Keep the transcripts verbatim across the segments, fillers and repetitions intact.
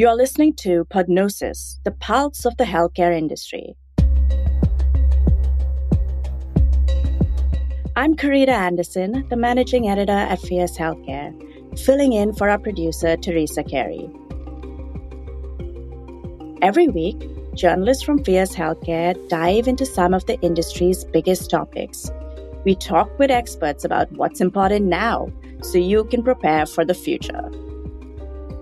You are listening to Podnosis, the pulse of the healthcare industry. I'm Karida Anderson, the managing editor at Fierce Healthcare, filling in for our producer, Teresa Carey. Every week, journalists from Fierce Healthcare dive into some of the industry's biggest topics. We talk with experts about what's important now, so you can prepare for the future.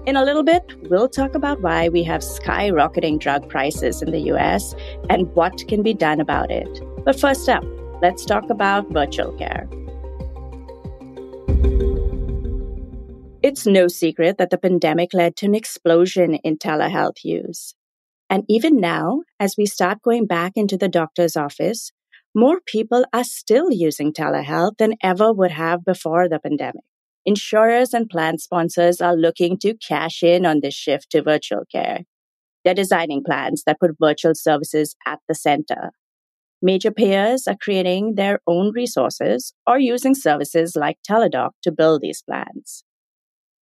In a little bit, we'll talk about why we have skyrocketing drug prices in the U S and what can be done about it. But first up, let's talk about virtual care. It's no secret that the pandemic led to an explosion in telehealth use. And even now, as we start going back into the doctor's office, more people are still using telehealth than ever would have before the pandemic. Insurers and plan sponsors are looking to cash in on this shift to virtual care. They're designing plans that put virtual services at the center. Major payers are creating their own resources or using services like Teladoc to build these plans.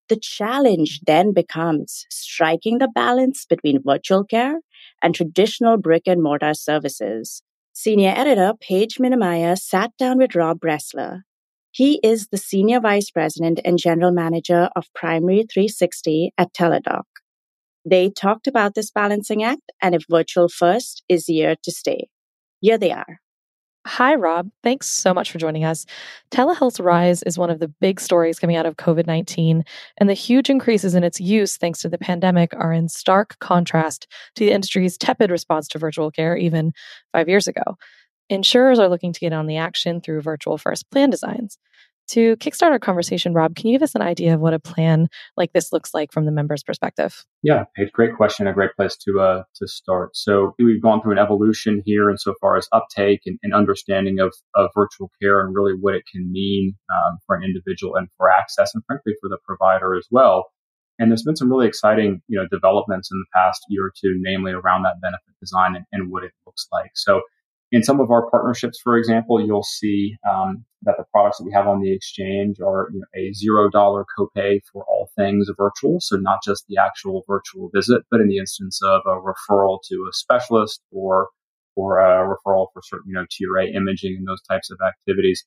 The challenge then becomes striking the balance between virtual care and traditional brick-and-mortar services. Senior editor Paige Minemyer sat down with Rob Bressler. He is the senior vice president and general manager of Primary three sixty at Teladoc. They talked about this balancing act and if virtual first is here to stay. Here they are. Hi, Rob. Thanks so much for joining us. Telehealth's rise is one of the big stories coming out of covid nineteen, and the huge increases in its use thanks to the pandemic are in stark contrast to the industry's tepid response to virtual care even five years ago. Insurers are looking to get on the action through virtual first plan designs. To kickstart our conversation, Rob, can you give us an idea of what a plan like this looks like from the member's perspective? Yeah, Paige, great question, a great place to uh, to start. So we've gone through an evolution here insofar as uptake and, and understanding of, of virtual care and really what it can mean um, for an individual and for access and frankly for the provider as well. And there's been some really exciting you know, developments in the past year or two, namely around that benefit design and, and what it looks like. So in some of our partnerships, for example, you'll see um, that the products that we have on the exchange are you know, a zero dollar copay for all things virtual. So not just the actual virtual visit, but in the instance of a referral to a specialist or or a referral for certain you know Tier A imaging and those types of activities.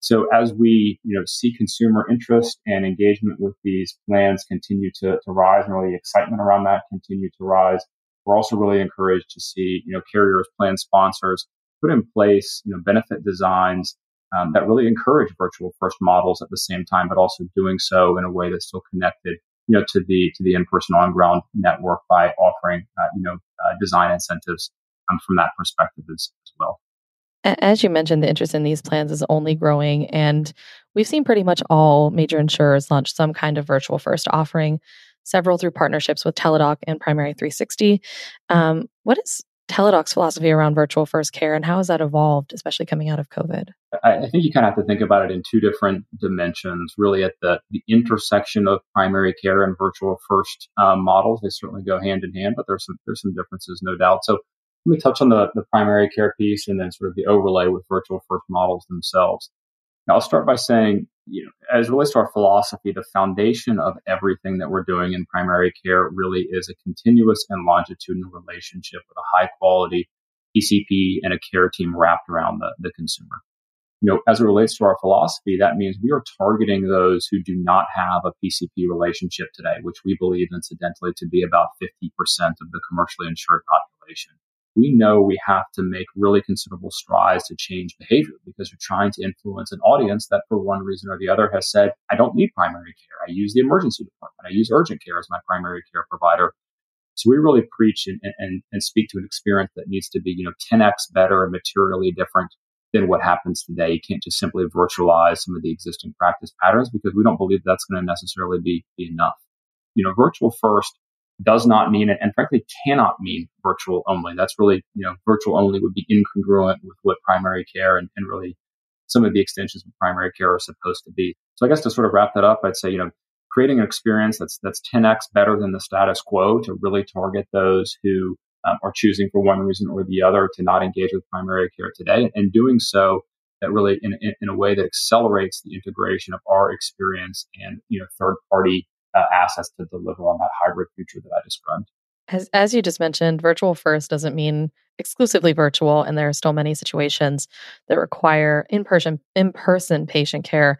So as we you know see consumer interest and engagement with these plans continue to, to rise, and really excitement around that continue to rise, we're also really encouraged to see you know carriers, plan sponsors put in place, you know, benefit designs um, that really encourage virtual first models at the same time, but also doing so in a way that's still connected, you know, to the to the in-person on-ground network by offering, uh, you know, uh, design incentives um, from that perspective as, as well. As you mentioned, the interest in these plans is only growing, and we've seen pretty much all major insurers launch some kind of virtual first offering, several through partnerships with Teladoc and Primary three sixty. Um, what is Teladoc's philosophy around virtual first care, and how has that evolved, especially coming out of COVID? I, I think you kind of have to think about it in two different dimensions, really at the, the intersection of primary care and virtual first um, models. They certainly go hand in hand, but there's some there's some differences, no doubt. So let me touch on the, the primary care piece and then sort of the overlay with virtual first models themselves. Now, I'll start by saying, you know, as it relates to our philosophy, the foundation of everything that we're doing in primary care really is a continuous and longitudinal relationship with a high quality P C P and a care team wrapped around the, the consumer. You know, as it relates to our philosophy, that means we are targeting those who do not have a P C P relationship today, which we believe incidentally to be about fifty percent of the commercially insured population. We know we have to make really considerable strides to change behavior because we're trying to influence an audience that for one reason or the other has said, I don't need primary care. I use the emergency department. I use urgent care as my primary care provider. So we really preach and, and, and speak to an experience that needs to be, you know, ten x better and materially different than what happens today. You can't just simply virtualize some of the existing practice patterns because we don't believe that's going to necessarily be, be enough. You know, virtual first does not mean it, and frankly cannot mean virtual only. That's really, you know, virtual only would be incongruent with what primary care and, and really some of the extensions of primary care are supposed to be. So I guess to sort of wrap that up, I'd say, you know, creating an experience that's that's ten x better than the status quo to really target those who um, are choosing for one reason or the other to not engage with primary care today, and doing so that really in in, in a way that accelerates the integration of our experience and, you know, third party uh, assets to deliver on that hybrid future that I described. As, as you just mentioned, virtual first doesn't mean exclusively virtual, and there are still many situations that require in-person, in-person patient care.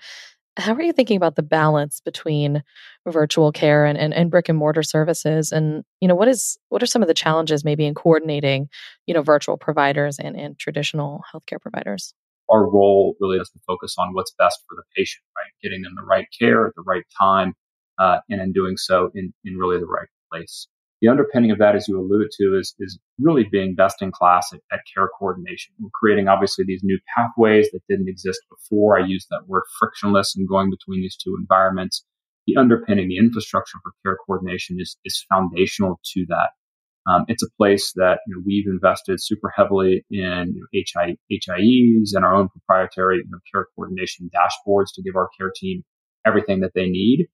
How are you thinking about the balance between virtual care and, and, and brick and mortar services? And, you know, what is what are some of the challenges maybe in coordinating, you know, virtual providers and, and traditional healthcare providers? Our role really is to focus on what's best for the patient, right? Getting them the right care at the right time, uh, and in doing so in, in really the right place. The underpinning of that, as you alluded to, is, is really being best in class at, at care coordination. We're creating, obviously, these new pathways that didn't exist before. I use that word frictionless in going between these two environments. The underpinning, the infrastructure for care coordination is, is foundational to that. Um, it's a place that, you know, we've invested super heavily in, you know, H I Es and our own proprietary, you know, care coordination dashboards to give our care team everything that they need.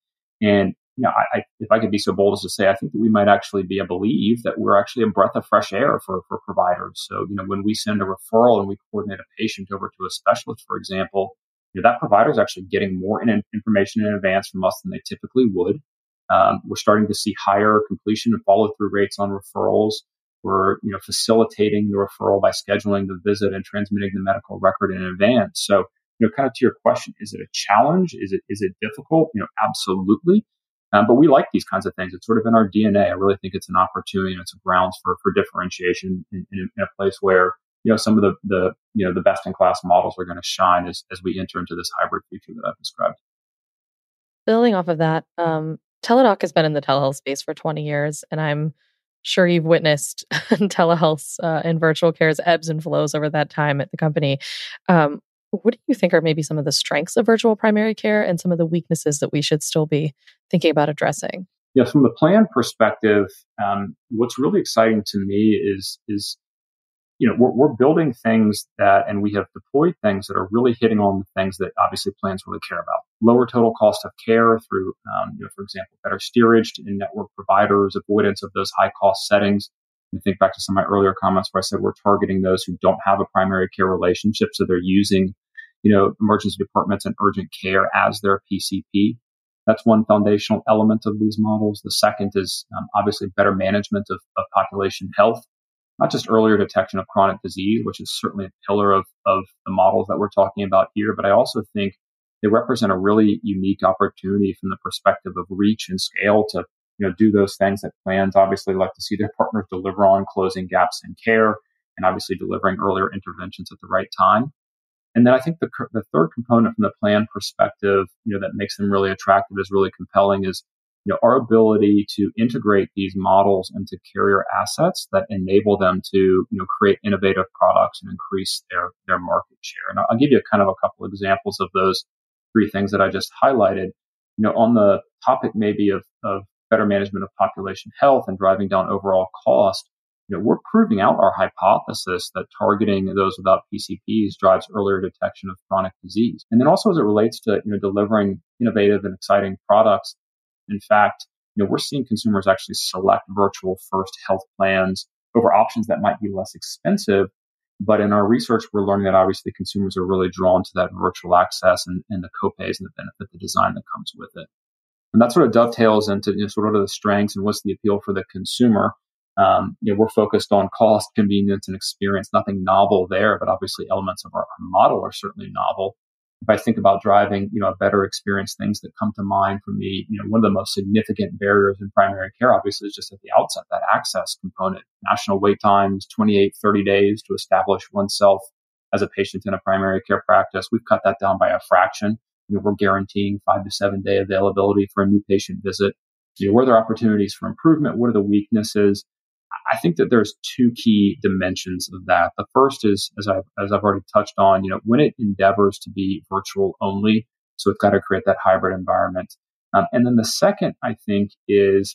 And you know, I, I, if I could be so bold as to say, I think that we might actually be a believe that we're actually a breath of fresh air for, for providers. So, you know, when we send a referral and we coordinate a patient over to a specialist, for example, you know, that provider is actually getting more in, information in advance from us than they typically would. Um, we're starting to see higher completion and follow through rates on referrals. We're, you know, facilitating the referral by scheduling the visit and transmitting the medical record in advance. So, you know, kind of to your question, is it a challenge? Is it is it difficult? You know, absolutely. Um, but we like these kinds of things. It's sort of in our D N A. I really think it's an opportunity and it's a grounds for, for differentiation in, in, in a place where, you know, some of the, the, you know, the best in class models are going to shine as, as we enter into this hybrid future that I've described. Building off of that, um, Teladoc has been in the telehealth space for twenty years, and I'm sure you've witnessed telehealth uh, and virtual care's ebbs and flows over that time at the company. Um, What do you think are maybe some of the strengths of virtual primary care and some of the weaknesses that we should still be thinking about addressing? Yeah, from the plan perspective, um, what's really exciting to me is, is you know, we're, we're building things that, and we have deployed things that are really hitting on the things that obviously plans really care about. Lower total cost of care through, um, you know, for example, better steerage to in-network providers, avoidance of those high-cost settings. I think back to some of my earlier comments where I said we're targeting those who don't have a primary care relationship. So they're using, you know, emergency departments and urgent care as their P C P. That's one foundational element of these models. The second is um, obviously better management of, of population health, not just earlier detection of chronic disease, which is certainly a pillar of, of the models that we're talking about here. But I also think they represent a really unique opportunity from the perspective of reach and scale to, you know, do those things that plans obviously like to see their partners deliver on, closing gaps in care and obviously delivering earlier interventions at the right time. And then I think the the third component from the plan perspective, you know, that makes them really attractive is really compelling is, you know, our ability to integrate these models into carrier assets that enable them to, you know, create innovative products and increase their, their market share. And I'll give you kind of a couple examples of those three things that I just highlighted, you know, on the topic maybe of, of better management of population health and driving down overall cost. You know, we're proving out our hypothesis that targeting those without P C Ps drives earlier detection of chronic disease. And then also as it relates to, you know, delivering innovative and exciting products. In fact, you know, we're seeing consumers actually select virtual first health plans over options that might be less expensive. But in our research, we're learning that obviously consumers are really drawn to that virtual access and, and the copays and the benefit, the design that comes with it. And that sort of dovetails into, you know, sort of the strengths and what's the appeal for the consumer. Um, you know, we're focused on cost, convenience, and experience. Nothing novel there, but obviously elements of our, our model are certainly novel. If I think about driving, you know, a better experience, things that come to mind for me, you know, one of the most significant barriers in primary care, obviously, is just at the outset, that access component. National wait times, twenty-eight, thirty days to establish oneself as a patient in a primary care practice. We've cut that down by a fraction. You know, we're guaranteeing five to seven day availability for a new patient visit. You know, what are there opportunities for improvement? What are the weaknesses? I think that there's two key dimensions of that. The first is, as I've, as I've already touched on, you know, when it endeavors to be virtual only, so it's got to create that hybrid environment. Um, and then the second, I think, is,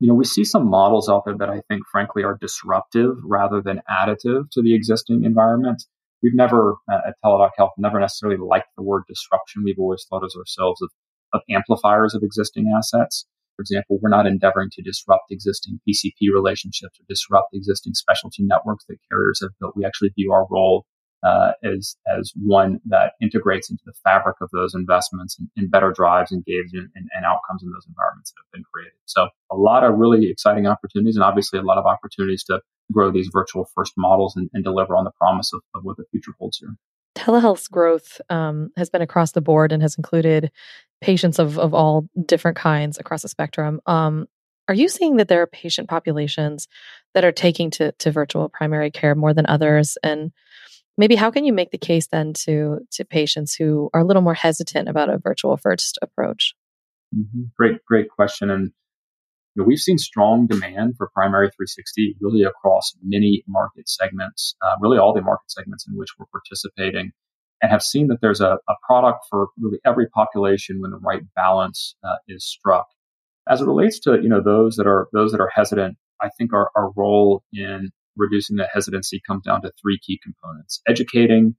you know, we see some models out there that I think, frankly, are disruptive rather than additive to the existing environment. We've never, uh, at Teladoc Health, never necessarily liked the word disruption. We've always thought of ourselves of, of amplifiers of existing assets. For example, we're not endeavoring to disrupt existing P C P relationships or disrupt existing specialty networks that carriers have built. We actually view our role uh, as as one that integrates into the fabric of those investments and, and better drives engagement and, and outcomes in those environments that have been created. So a lot of really exciting opportunities, and obviously a lot of opportunities to grow these virtual first models and, and deliver on the promise of, of what the future holds here. Telehealth's growth um, has been across the board and has included patients of, of all different kinds across the spectrum. Um, are you seeing that there are patient populations that are taking to, to virtual primary care more than others? And maybe how can you make the case then to, to patients who are a little more hesitant about a virtual first approach? Mm-hmm. Great, great question. And you know, we've seen strong demand for Primary three sixty really across many market segments, uh, really all the market segments in which we're participating, and have seen that there's a, a product for really every population when the right balance uh, is struck. As it relates to, you know, those that are those that are hesitant, I think our, our role in reducing the hesitancy comes down to three key components: educating,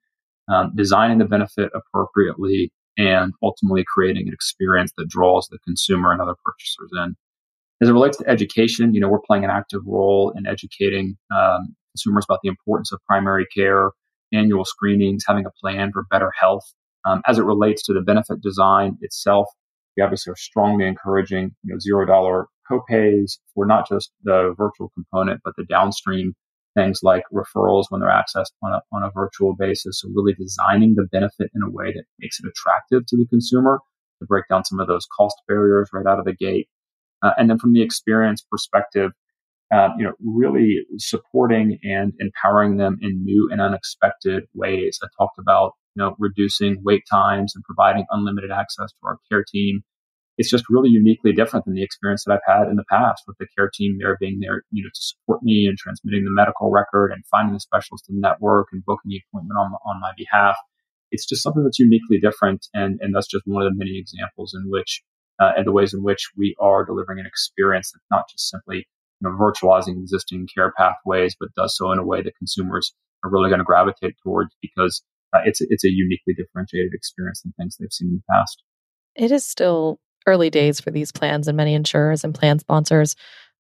um, designing the benefit appropriately, and ultimately creating an experience that draws the consumer and other purchasers in. As it relates to education, you know, we're playing an active role in educating um, consumers about the importance of primary care, annual screenings, having a plan for better health. Um, as it relates to the benefit design itself, we obviously are strongly encouraging, you know, zero dollar copays for not just the virtual component, but the downstream things like referrals when they're accessed on a, on a virtual basis. So really designing the benefit in a way that makes it attractive to the consumer to break down some of those cost barriers right out of the gate. Uh, and then from the experience perspective, uh, you know, really supporting and empowering them in new and unexpected ways. I talked about, you know, reducing wait times and providing unlimited access to our care team. It's just really uniquely different than the experience that I've had in the past with the care team there being there, you know, to support me and transmitting the medical record and finding the specialist in the network and booking the appointment on, on my behalf. It's just something that's uniquely different. And, and that's just one of the many examples in which Uh, and the ways in which we are delivering an experience that's not just simply, you know, virtualizing existing care pathways, but does so in a way that consumers are really going to gravitate towards because uh, it's it's a uniquely differentiated experience than things they've seen in the past. It is still early days for these plans, and many insurers and plan sponsors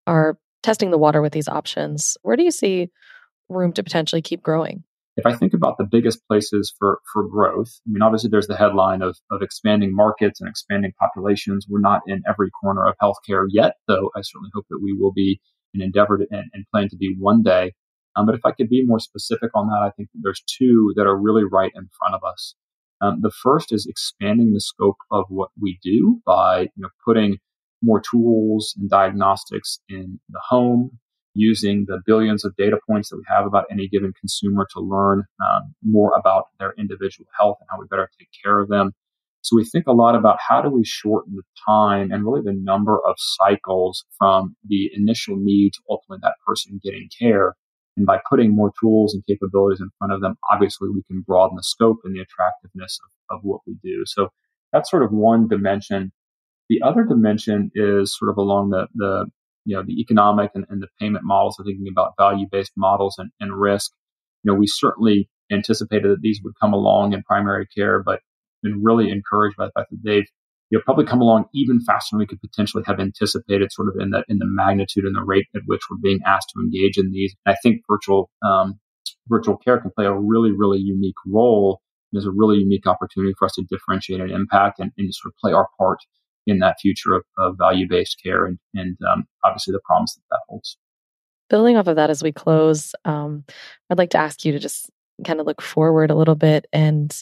are testing the water with these options. Where do you see room to potentially keep growing? If I think about the biggest places for, for growth, I mean, obviously there's the headline of, of expanding markets and expanding populations. We're not in every corner of healthcare yet, though I certainly hope that we will be and endeavor to, and, and plan to be one day. Um, but if I could be more specific on that, I think that there's two that are really right in front of us. Um, the first is expanding the scope of what we do by, you know, putting more tools and diagnostics in the home, using the billions of data points that we have about any given consumer to learn um, more about their individual health and how we better take care of them. So we think a lot about how do we shorten the time and really the number of cycles from the initial need to ultimately that person getting care. And by putting more tools and capabilities in front of them, obviously we can broaden the scope and the attractiveness of, of what we do. So that's sort of one dimension. The other dimension is sort of along the, the you know, the economic and, and the payment models, so thinking about value-based models and, and risk. You know, we certainly anticipated that these would come along in primary care, but been really encouraged by the fact that they've, you know, probably come along even faster than we could potentially have anticipated, sort of in the in the magnitude and the rate at which we're being asked to engage in these. And I think virtual um, virtual care can play a really, really unique role. There's a really unique opportunity for us to differentiate and impact and, and sort of play our part in that future of, of value-based care and, and um, obviously the promise that that holds. Building off of that as we close, um, I'd like to ask you to just kind of look forward a little bit and,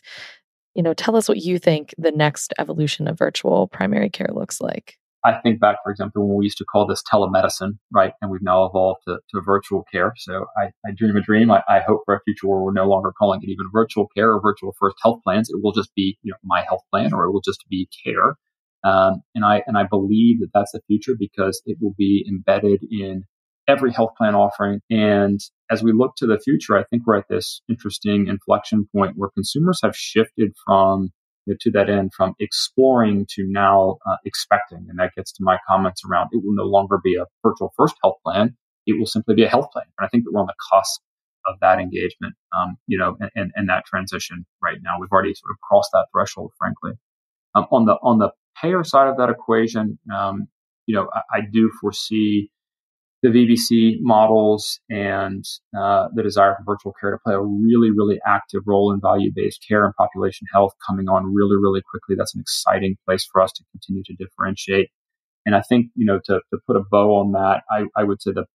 you know, tell us what you think the next evolution of virtual primary care looks like. I think back, for example, when we used to call this telemedicine, right? And we've now evolved to, to virtual care. So I, I dream a dream. I, I hope for a future where we're no longer calling it even virtual care or virtual first health plans. It will just be, you know, my health plan, or it will just be care. Um, and I and I believe that that's the future because it will be embedded in every health plan offering. And as we look to the future, I think we're at this interesting inflection point where consumers have shifted from, you know, to that end, from exploring to now uh, expecting. And that gets to my comments around it will no longer be a virtual first health plan. It will simply be a health plan. And I think that we're on the cusp of that engagement, um, you know, and, and, and that transition right now. We've already sort of crossed that threshold, frankly. Um, on the on the payer side of that equation, um, you know, I, I do foresee the V B C models and uh, the desire for virtual care to play a really, really active role in value-based care and population health coming on really, really quickly. That's an exciting place for us to continue to differentiate. And I think, you know, to, to put a bow on that, I, I would say that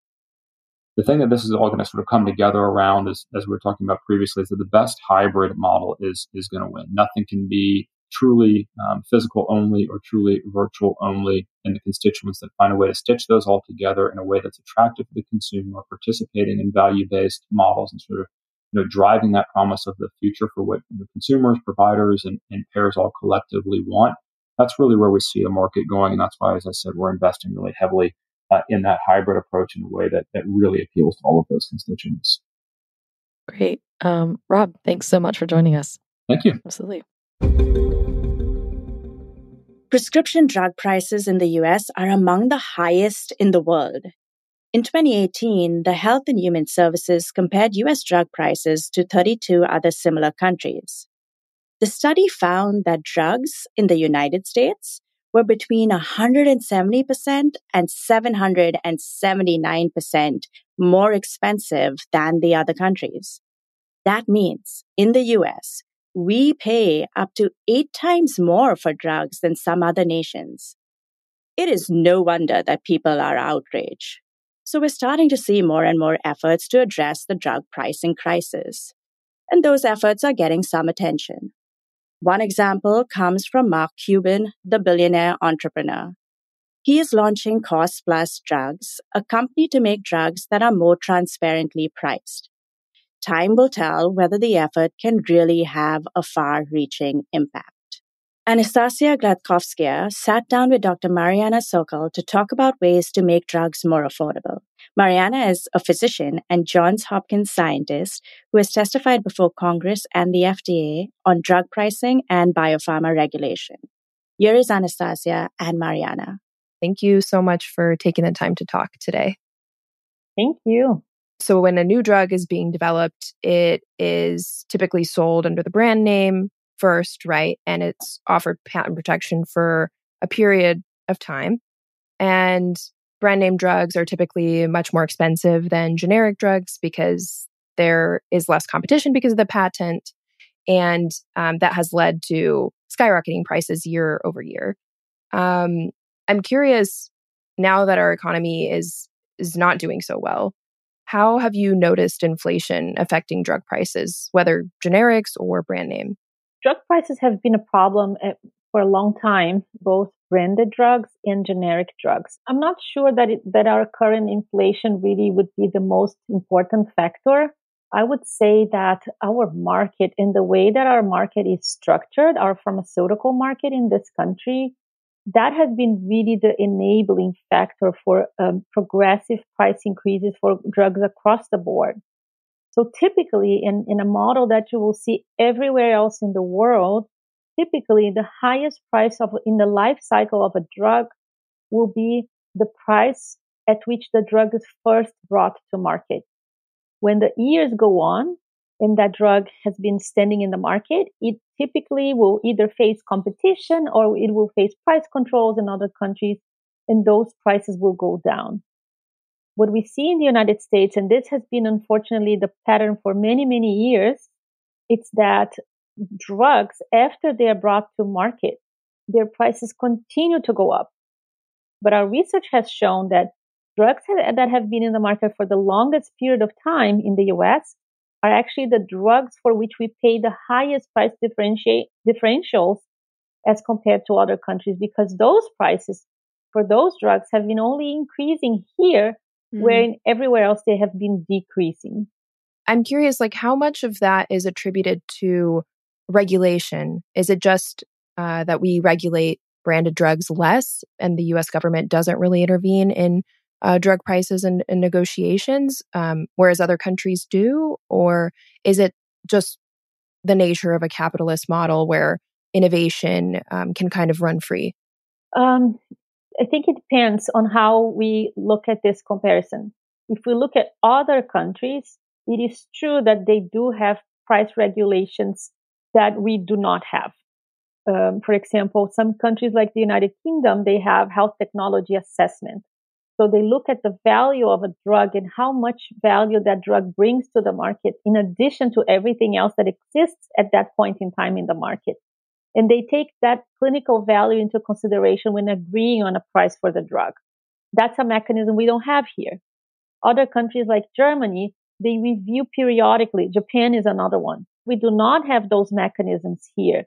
the thing that this is all going to sort of come together around, is, as we were talking about previously, is that the best hybrid model is is going to win. Nothing can be truly um, physical only or truly virtual only, and the constituents that find a way to stitch those all together in a way that's attractive to the consumer, participating in value-based models and sort of, you know, driving that promise of the future for what the consumers, providers, and, and payers all collectively want. That's really where we see the market going, and that's why, as I said, we're investing really heavily uh, in that hybrid approach in a way that that really appeals to all of those constituents. Great. Um, Rob, thanks so much for joining us. Thank you. Absolutely. Prescription drug prices in the U S are among the highest in the world. In twenty eighteen, the Health and Human Services compared U S drug prices to thirty-two other similar countries. The study found that drugs in the United States were between one hundred seventy percent and seven hundred seventy-nine percent more expensive than the other countries. That means in the U S, we pay up to eight times more for drugs than some other nations. It is no wonder that people are outraged. So we're starting to see more and more efforts to address the drug pricing crisis. And those efforts are getting some attention. One example comes from Mark Cuban, the billionaire entrepreneur. He is launching Cost Plus Drugs, a company to make drugs that are more transparently priced. Time will tell whether the effort can really have a far-reaching impact. Anastassia Gliadkovskaya sat down with Doctor Mariana Socal to talk about ways to make drugs more affordable. Mariana is a physician and Johns Hopkins scientist who has testified before Congress and the F D A on drug pricing and biopharma regulation. Here is Anastassia and Mariana. Thank you so much for taking the time to talk today. Thank you. So when a new drug is being developed, it is typically sold under the brand name first, right? And it's offered patent protection for a period of time. And brand name drugs are typically much more expensive than generic drugs because there is less competition because of the patent. And um, that has led to skyrocketing prices year over year. Um, I'm curious, now that our economy is is not doing so well, how have you noticed inflation affecting drug prices, whether generics or brand name? Drug prices have been a problem for a long time, both branded drugs and generic drugs. I'm not sure that it, that our current inflation really would be the most important factor. I would say that our market and the way that our market is structured, our pharmaceutical market in this country, that has been really the enabling factor for um, progressive price increases for drugs across the board. So typically, in, in a model that you will see everywhere else in the world, typically the highest price of in the life cycle of a drug will be the price at which the drug is first brought to market. When the years go on and that drug has been standing in the market, it typically will either face competition or it will face price controls in other countries, and those prices will go down. What we see in the United States, and this has been unfortunately the pattern for many, many years, it's that drugs, after they are brought to market, their prices continue to go up. But our research has shown that drugs that have been in the market for the longest period of time in the U S are actually the drugs for which we pay the highest price differentials as compared to other countries, because those prices for those drugs have been only increasing here, mm-hmm. where everywhere else they have been decreasing. I'm curious, like, how much of that is attributed to regulation? Is it just uh, that we regulate branded drugs less and the U S government doesn't really intervene in Uh, drug prices and, and negotiations, um, whereas other countries do? Or is it just the nature of a capitalist model where innovation um, can kind of run free? Um, I think it depends on how we look at this comparison. If we look at other countries, it is true that they do have price regulations that we do not have. Um, for example, some countries like the United Kingdom, they have health technology assessment. So they look at the value of a drug and how much value that drug brings to the market, in addition to everything else that exists at that point in time in the market. And they take that clinical value into consideration when agreeing on a price for the drug. That's a mechanism we don't have here. Other countries like Germany, they review periodically. Japan is another one. We do not have those mechanisms here.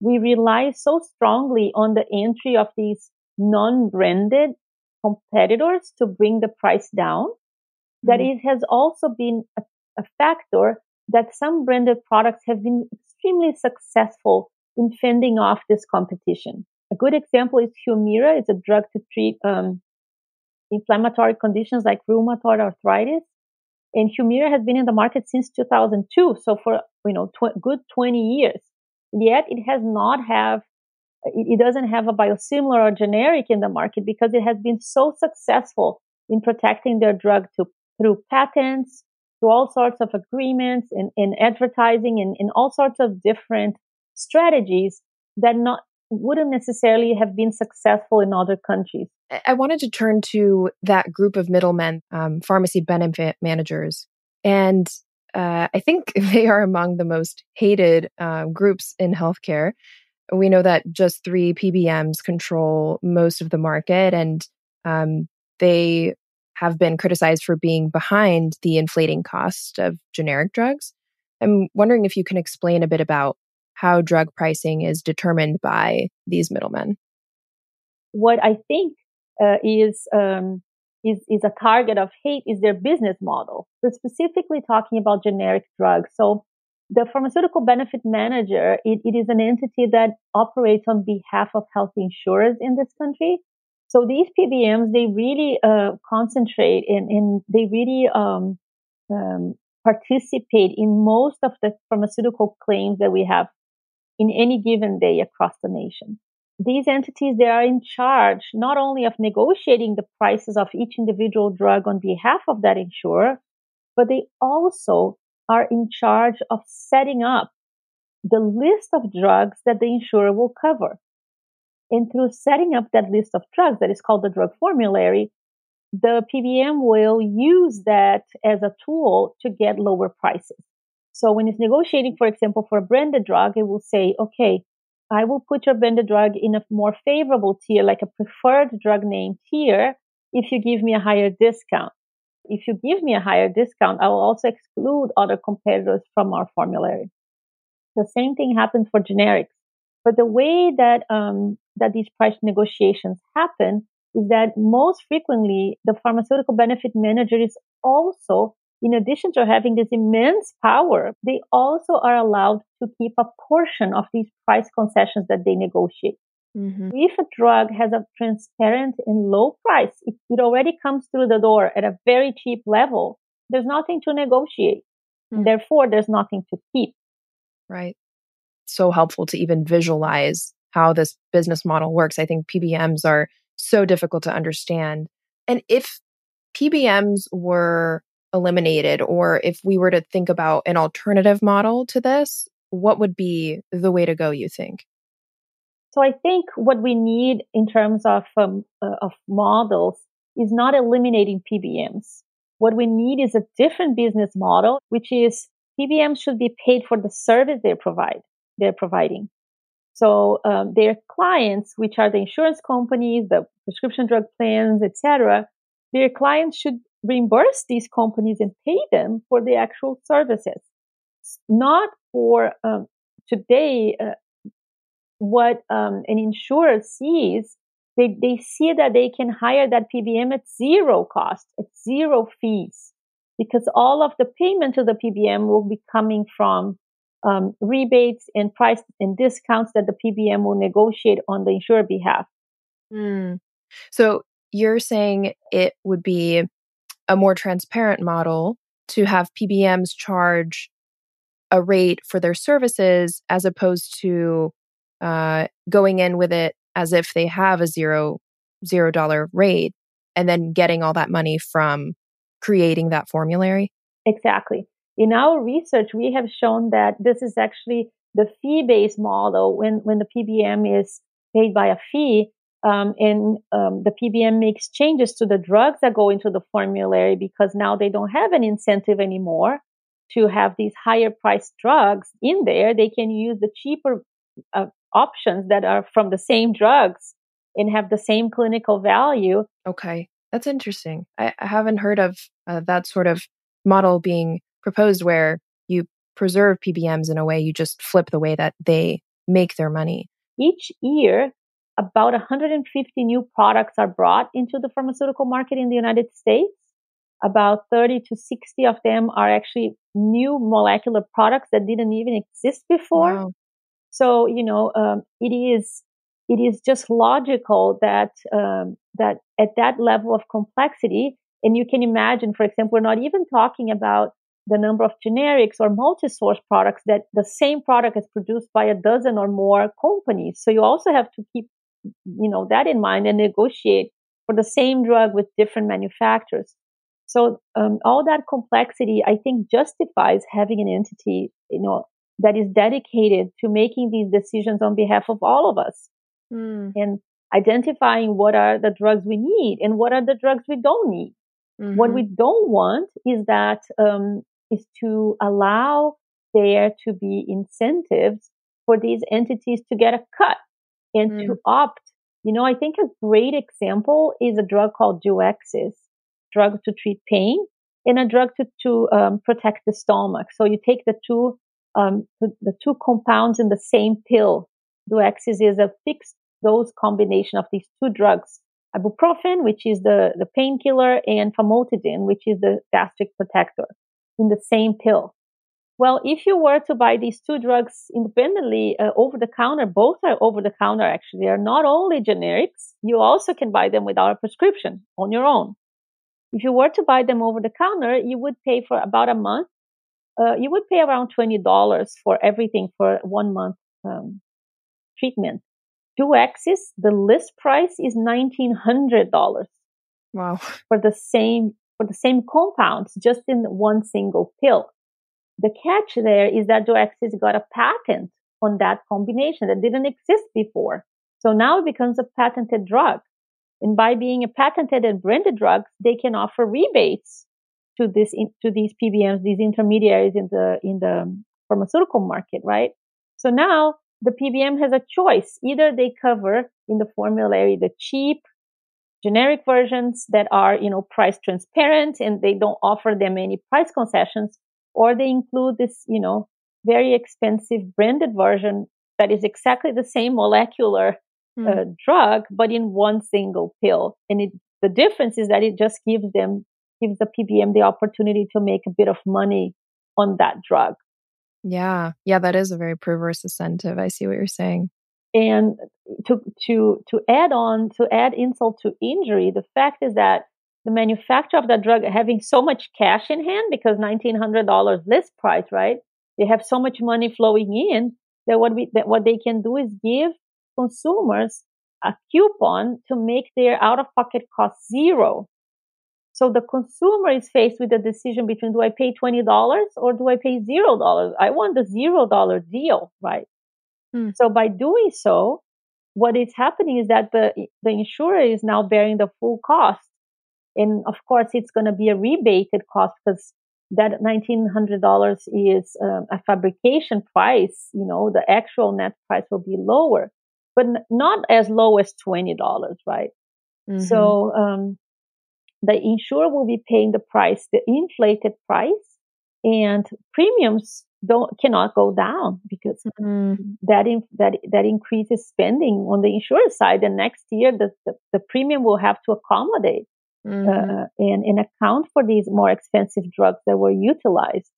We rely so strongly on the entry of these non-branded competitors to bring the price down that mm-hmm. it has also been a, a factor that some branded products have been extremely successful in fending off this competition. A good example is Humira. It's a drug to treat um, inflammatory conditions like rheumatoid arthritis. And Humira has been in the market since two thousand two, so for you know tw- good twenty years. Yet it has not have, it doesn't have a biosimilar or generic in the market because it has been so successful in protecting their drug to, through patents, through all sorts of agreements, and in advertising, and in all sorts of different strategies that not wouldn't necessarily have been successful in other countries. I wanted to turn to that group of middlemen, um, pharmacy benefit managers, and uh, I think they are among the most hated uh, groups in healthcare. We know that just three P B Ms control most of the market, and um, they have been criticized for being behind the inflating cost of generic drugs. I'm wondering if you can explain a bit about how drug pricing is determined by these middlemen. What I think uh, is, um, is is a target of hate is their business model. We're specifically talking about generic drugs. So the pharmaceutical benefit manager, it, it is an entity that operates on behalf of health insurers in this country. So these P B Ms, they really uh, concentrate and in, in, they really um, um, participate in most of the pharmaceutical claims that we have in any given day across the nation. These entities, they are in charge not only of negotiating the prices of each individual drug on behalf of that insurer, but they also are in charge of setting up the list of drugs that the insurer will cover. And through setting up that list of drugs that is called the drug formulary, the P B M will use that as a tool to get lower prices. So when it's negotiating, for example, for a branded drug, it will say, okay, I will put your branded drug in a more favorable tier, like a preferred drug name tier, if you give me a higher discount. If you give me a higher discount, I will also exclude other competitors from our formulary. The same thing happens for generics. But the way that um, that these price negotiations happen is that most frequently the pharmaceutical benefit manager is also, in addition to having this immense power, they also are allowed to keep a portion of these price concessions that they negotiate. Mm-hmm. If a drug has a transparent and low price, if it already comes through the door at a very cheap level, there's nothing to negotiate. Mm-hmm. Therefore, there's nothing to keep. Right. So helpful to even visualize how this business model works. I think P B Ms are so difficult to understand. And if P B Ms were eliminated, or if we were to think about an alternative model to this, what would be the way to go, you think? So I think what we need in terms of um, uh, of models is not eliminating P B Ms. What we need is a different business model, which is P B Ms should be paid for the service they provide, they're providing. So um, their clients, which are the insurance companies, the prescription drug plans, et cetera, their clients should reimburse these companies and pay them for the actual services, not for um, today. Uh, what um, an insurer sees, they, they see that they can hire that P B M at zero cost, at zero fees, because all of the payment to the P B M will be coming from um, rebates and price and discounts that the P B M will negotiate on the insurer behalf. Mm. So you're saying it would be a more transparent model to have P B Ms charge a rate for their services as opposed to uh, going in with it as if they have a zero, zero dollar rate and then getting all that money from creating that formulary? Exactly. In our research, we have shown that this is actually the fee-based model when, when the P B M is paid by a fee. Um, and um, the P B M makes changes to the drugs that go into the formulary because now they don't have an incentive anymore to have these higher priced drugs in there. They can use the cheaper uh, options that are from the same drugs and have the same clinical value. Okay, that's interesting. I, I haven't heard of uh, that sort of model being proposed where you preserve P B Ms in a way, you just flip the way that they make their money. Each year, about one hundred fifty new products are brought into the pharmaceutical market in the United States. About thirty to sixty of them are actually new molecular products that didn't even exist before. Wow. So, you know, um, it is it is just logical that um, that at that level of complexity, and you can imagine, for example, we're not even talking about the number of generics or multi-source products that the same product is produced by a dozen or more companies. So you also have to keep, you know, that in mind and negotiate for the same drug with different manufacturers. So um, all that complexity, I think, justifies having an entity, you know, that is dedicated to making these decisions on behalf of all of us mm. and identifying what are the drugs we need and what are the drugs we don't need. Mm-hmm. What we don't want is that um, is to allow there to be incentives for these entities to get a cut and mm. to opt. You know, I think a great example is a drug called Duexis, drug to treat pain, and a drug to, to um, protect the stomach. So you take the two um, the, the two compounds in the same pill. Duexis is a fixed dose combination of these two drugs: ibuprofen, which is the, the painkiller, and famotidine, which is the gastric protector, in the same pill. Well, if you were to buy these two drugs independently uh, over the counter, both are over the counter actually, they are not only generics, you also can buy them without a prescription on your own. If you were to buy them over the counter, you would pay for about a month. Uh, you would pay around twenty dollars for everything for one month um, treatment. Duexis, the list price is nineteen hundred dollars. Wow. For the same for the same compounds, just in one single pill. The catch there is that Duexis got a patent on that combination that didn't exist before. So now it becomes a patented drug. And by being a patented and branded drug, they can offer rebates to this to these P B Ms, these intermediaries in the in the pharmaceutical market, right? So now the P B M has a choice. Either they cover in the formulary the cheap generic versions that are, you know, price transparent and they don't offer them any price concessions, or they include this, you know, very expensive branded version that is exactly the same molecular mm. uh, drug, but in one single pill. And it, the difference is that it just gives them, gives the P B M the opportunity to make a bit of money on that drug. Yeah. Yeah, that is a very perverse incentive. I see what you're saying. And to to to add on, to add insult to injury, the fact is that the manufacturer of that drug having so much cash in hand, because nineteen hundred dollars list price, right? They have so much money flowing in that what we that what they can do is give consumers a coupon to make their out-of-pocket cost zero. So the consumer is faced with a decision between, do I pay twenty dollars or do I pay zero dollars? I want the zero dollar deal, right? Hmm. So by doing so, what is happening is that the, the insurer is now bearing the full cost. And of course, it's going to be a rebated cost because that nineteen hundred dollars is um, a fabrication price. You know, the actual net price will be lower, but n- not as low as twenty dollars, right? Mm-hmm. So, um, the insurer will be paying the price, the inflated price, and premiums don't cannot go down because mm. that in, that that increases spending on the insurer side. And next year, the, the, the premium will have to accommodate mm. uh, and, and account for these more expensive drugs that were utilized.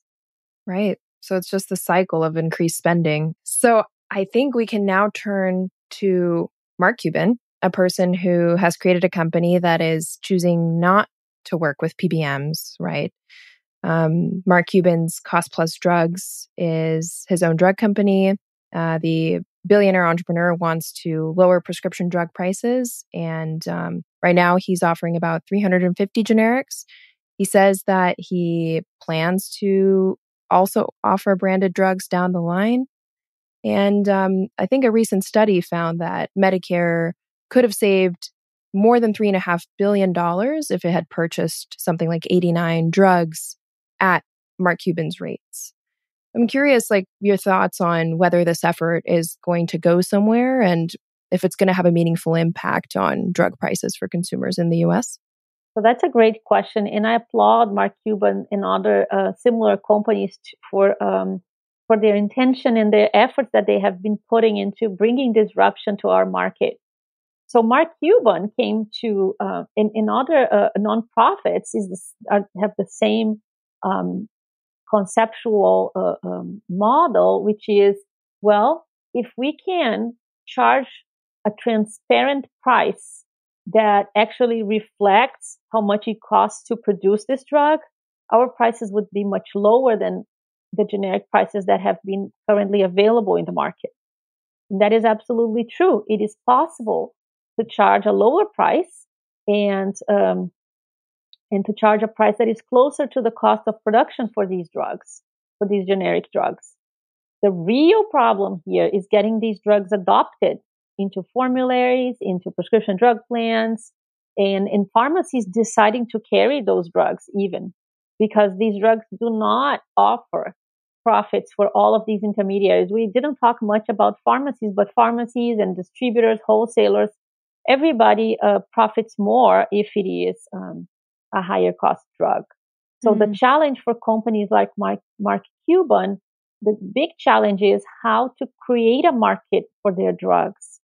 Right. So it's just the cycle of increased spending. So I think we can now turn to Mark Cuban, a person who has created a company that is choosing not to work with P B Ms, right? Um, Mark Cuban's Cost Plus Drugs is his own drug company. Uh, the billionaire entrepreneur wants to lower prescription drug prices. And um, right now he's offering about three hundred fifty generics. He says that he plans to also offer branded drugs down the line. And um, I think a recent study found that Medicare could have saved more than three and a half billion dollars if it had purchased something like eighty-nine drugs at Mark Cuban's rates. I'm curious, like, your thoughts on whether this effort is going to go somewhere and if it's going to have a meaningful impact on drug prices for consumers in the U S? So that's a great question. And I applaud Mark Cuban and other uh, similar companies t- for um, for their intention and their efforts that they have been putting into bringing disruption to our market. So Mark Cuban came to, uh, and, and other uh, nonprofits is this, are, have the same um, conceptual uh, um, model, which is, well, if we can charge a transparent price that actually reflects how much it costs to produce this drug, our prices would be much lower than the generic prices that have been currently available in the market. And that is absolutely true. It is possible to charge a lower price and um, and to charge a price that is closer to the cost of production for these drugs, for these generic drugs. The real problem here is getting these drugs adopted into formularies, into prescription drug plans, and in pharmacies deciding to carry those drugs even, because these drugs do not offer profits for all of these intermediaries. We didn't talk much about pharmacies, but pharmacies and distributors, wholesalers, everybody uh, profits more if it is um, a higher cost drug. So mm-hmm. the challenge for companies like Mark, Mark Cuban, the big challenge is how to create a market for their drugs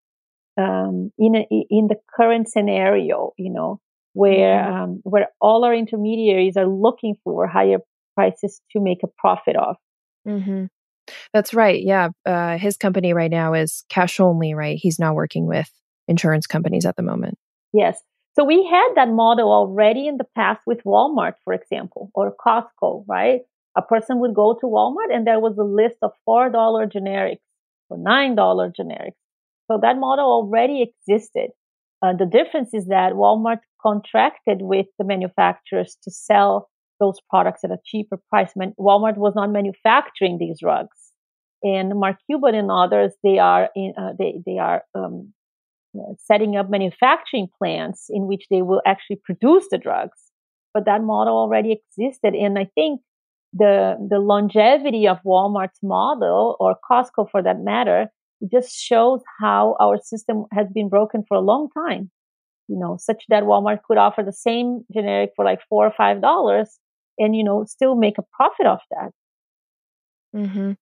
um, in a, in the current scenario, you know, where mm-hmm. um, where all our intermediaries are looking for higher prices to make a profit off. Mm-hmm. That's right. Yeah, uh, his company right now is cash only, right? He's not working with insurance companies at the moment. Yes. So we had that model already in the past with Walmart, for example, or Costco, right? A person would go to Walmart and there was a list of four dollar generics or nine dollar generics. So that model already existed. Uh, the difference is that Walmart contracted with the manufacturers to sell those products at a cheaper price. Man- Walmart was not manufacturing these drugs. And Mark Cuban and others, they are in, uh, they they are um, setting up manufacturing plants in which they will actually produce the drugs. But that model already existed. And I think the the longevity of Walmart's model, or Costco for that matter, just shows how our system has been broken for a long time, you know, such that Walmart could offer the same generic for like four or five dollars and, you know, still make a profit off that. Mm-hmm.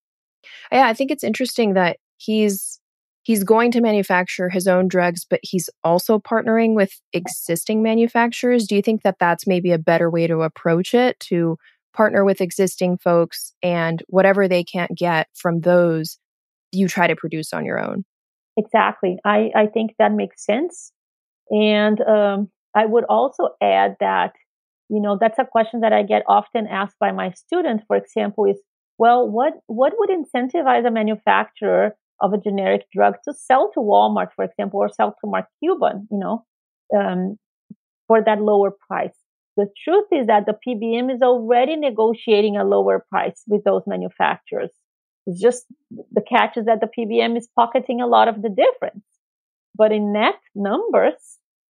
Yeah, I think it's interesting that he's He's going to manufacture his own drugs, but he's also partnering with existing manufacturers. Do you think that that's maybe a better way to approach it, to partner with existing folks and whatever they can't get from those, you try to produce on your own? Exactly. I, I think that makes sense. And um, I would also add that, you know, that's a question that I get often asked by my students, for example, is, well, what, what would incentivize a manufacturer of a generic drug to sell to Walmart, for example, or sell to Mark Cuban, you know, um, for that lower price? The truth is that the P B M is already negotiating a lower price with those manufacturers. It's just the catch is that the P B M is pocketing a lot of the difference. But in net numbers,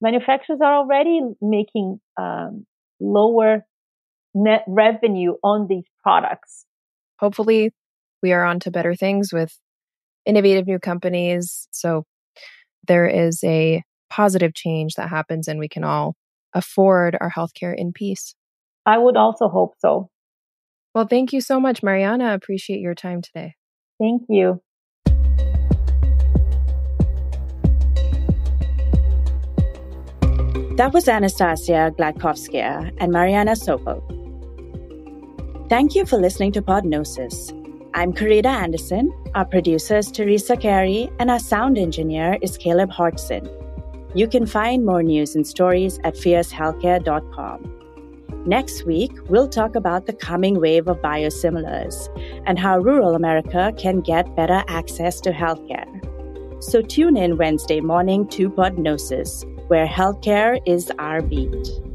manufacturers are already making um, lower net revenue on these products. Hopefully, we are on to better things with innovative new companies. So there is a positive change that happens and we can all afford our healthcare in peace. I would also hope so. Well, thank you so much, Mariana. I appreciate your time today. Thank you. That was Anastassia Gliadkovskaya and Mariana Socal. Thank you for listening to Podnosis. I'm Karida Anderson. Our producer is Teresa Carey, and our sound engineer is Caleb Hortzen. You can find more news and stories at fierce healthcare dot com. Next week, we'll talk about the coming wave of biosimilars and how rural America can get better access to healthcare. So tune in Wednesday morning to Podnosis, where healthcare is our beat.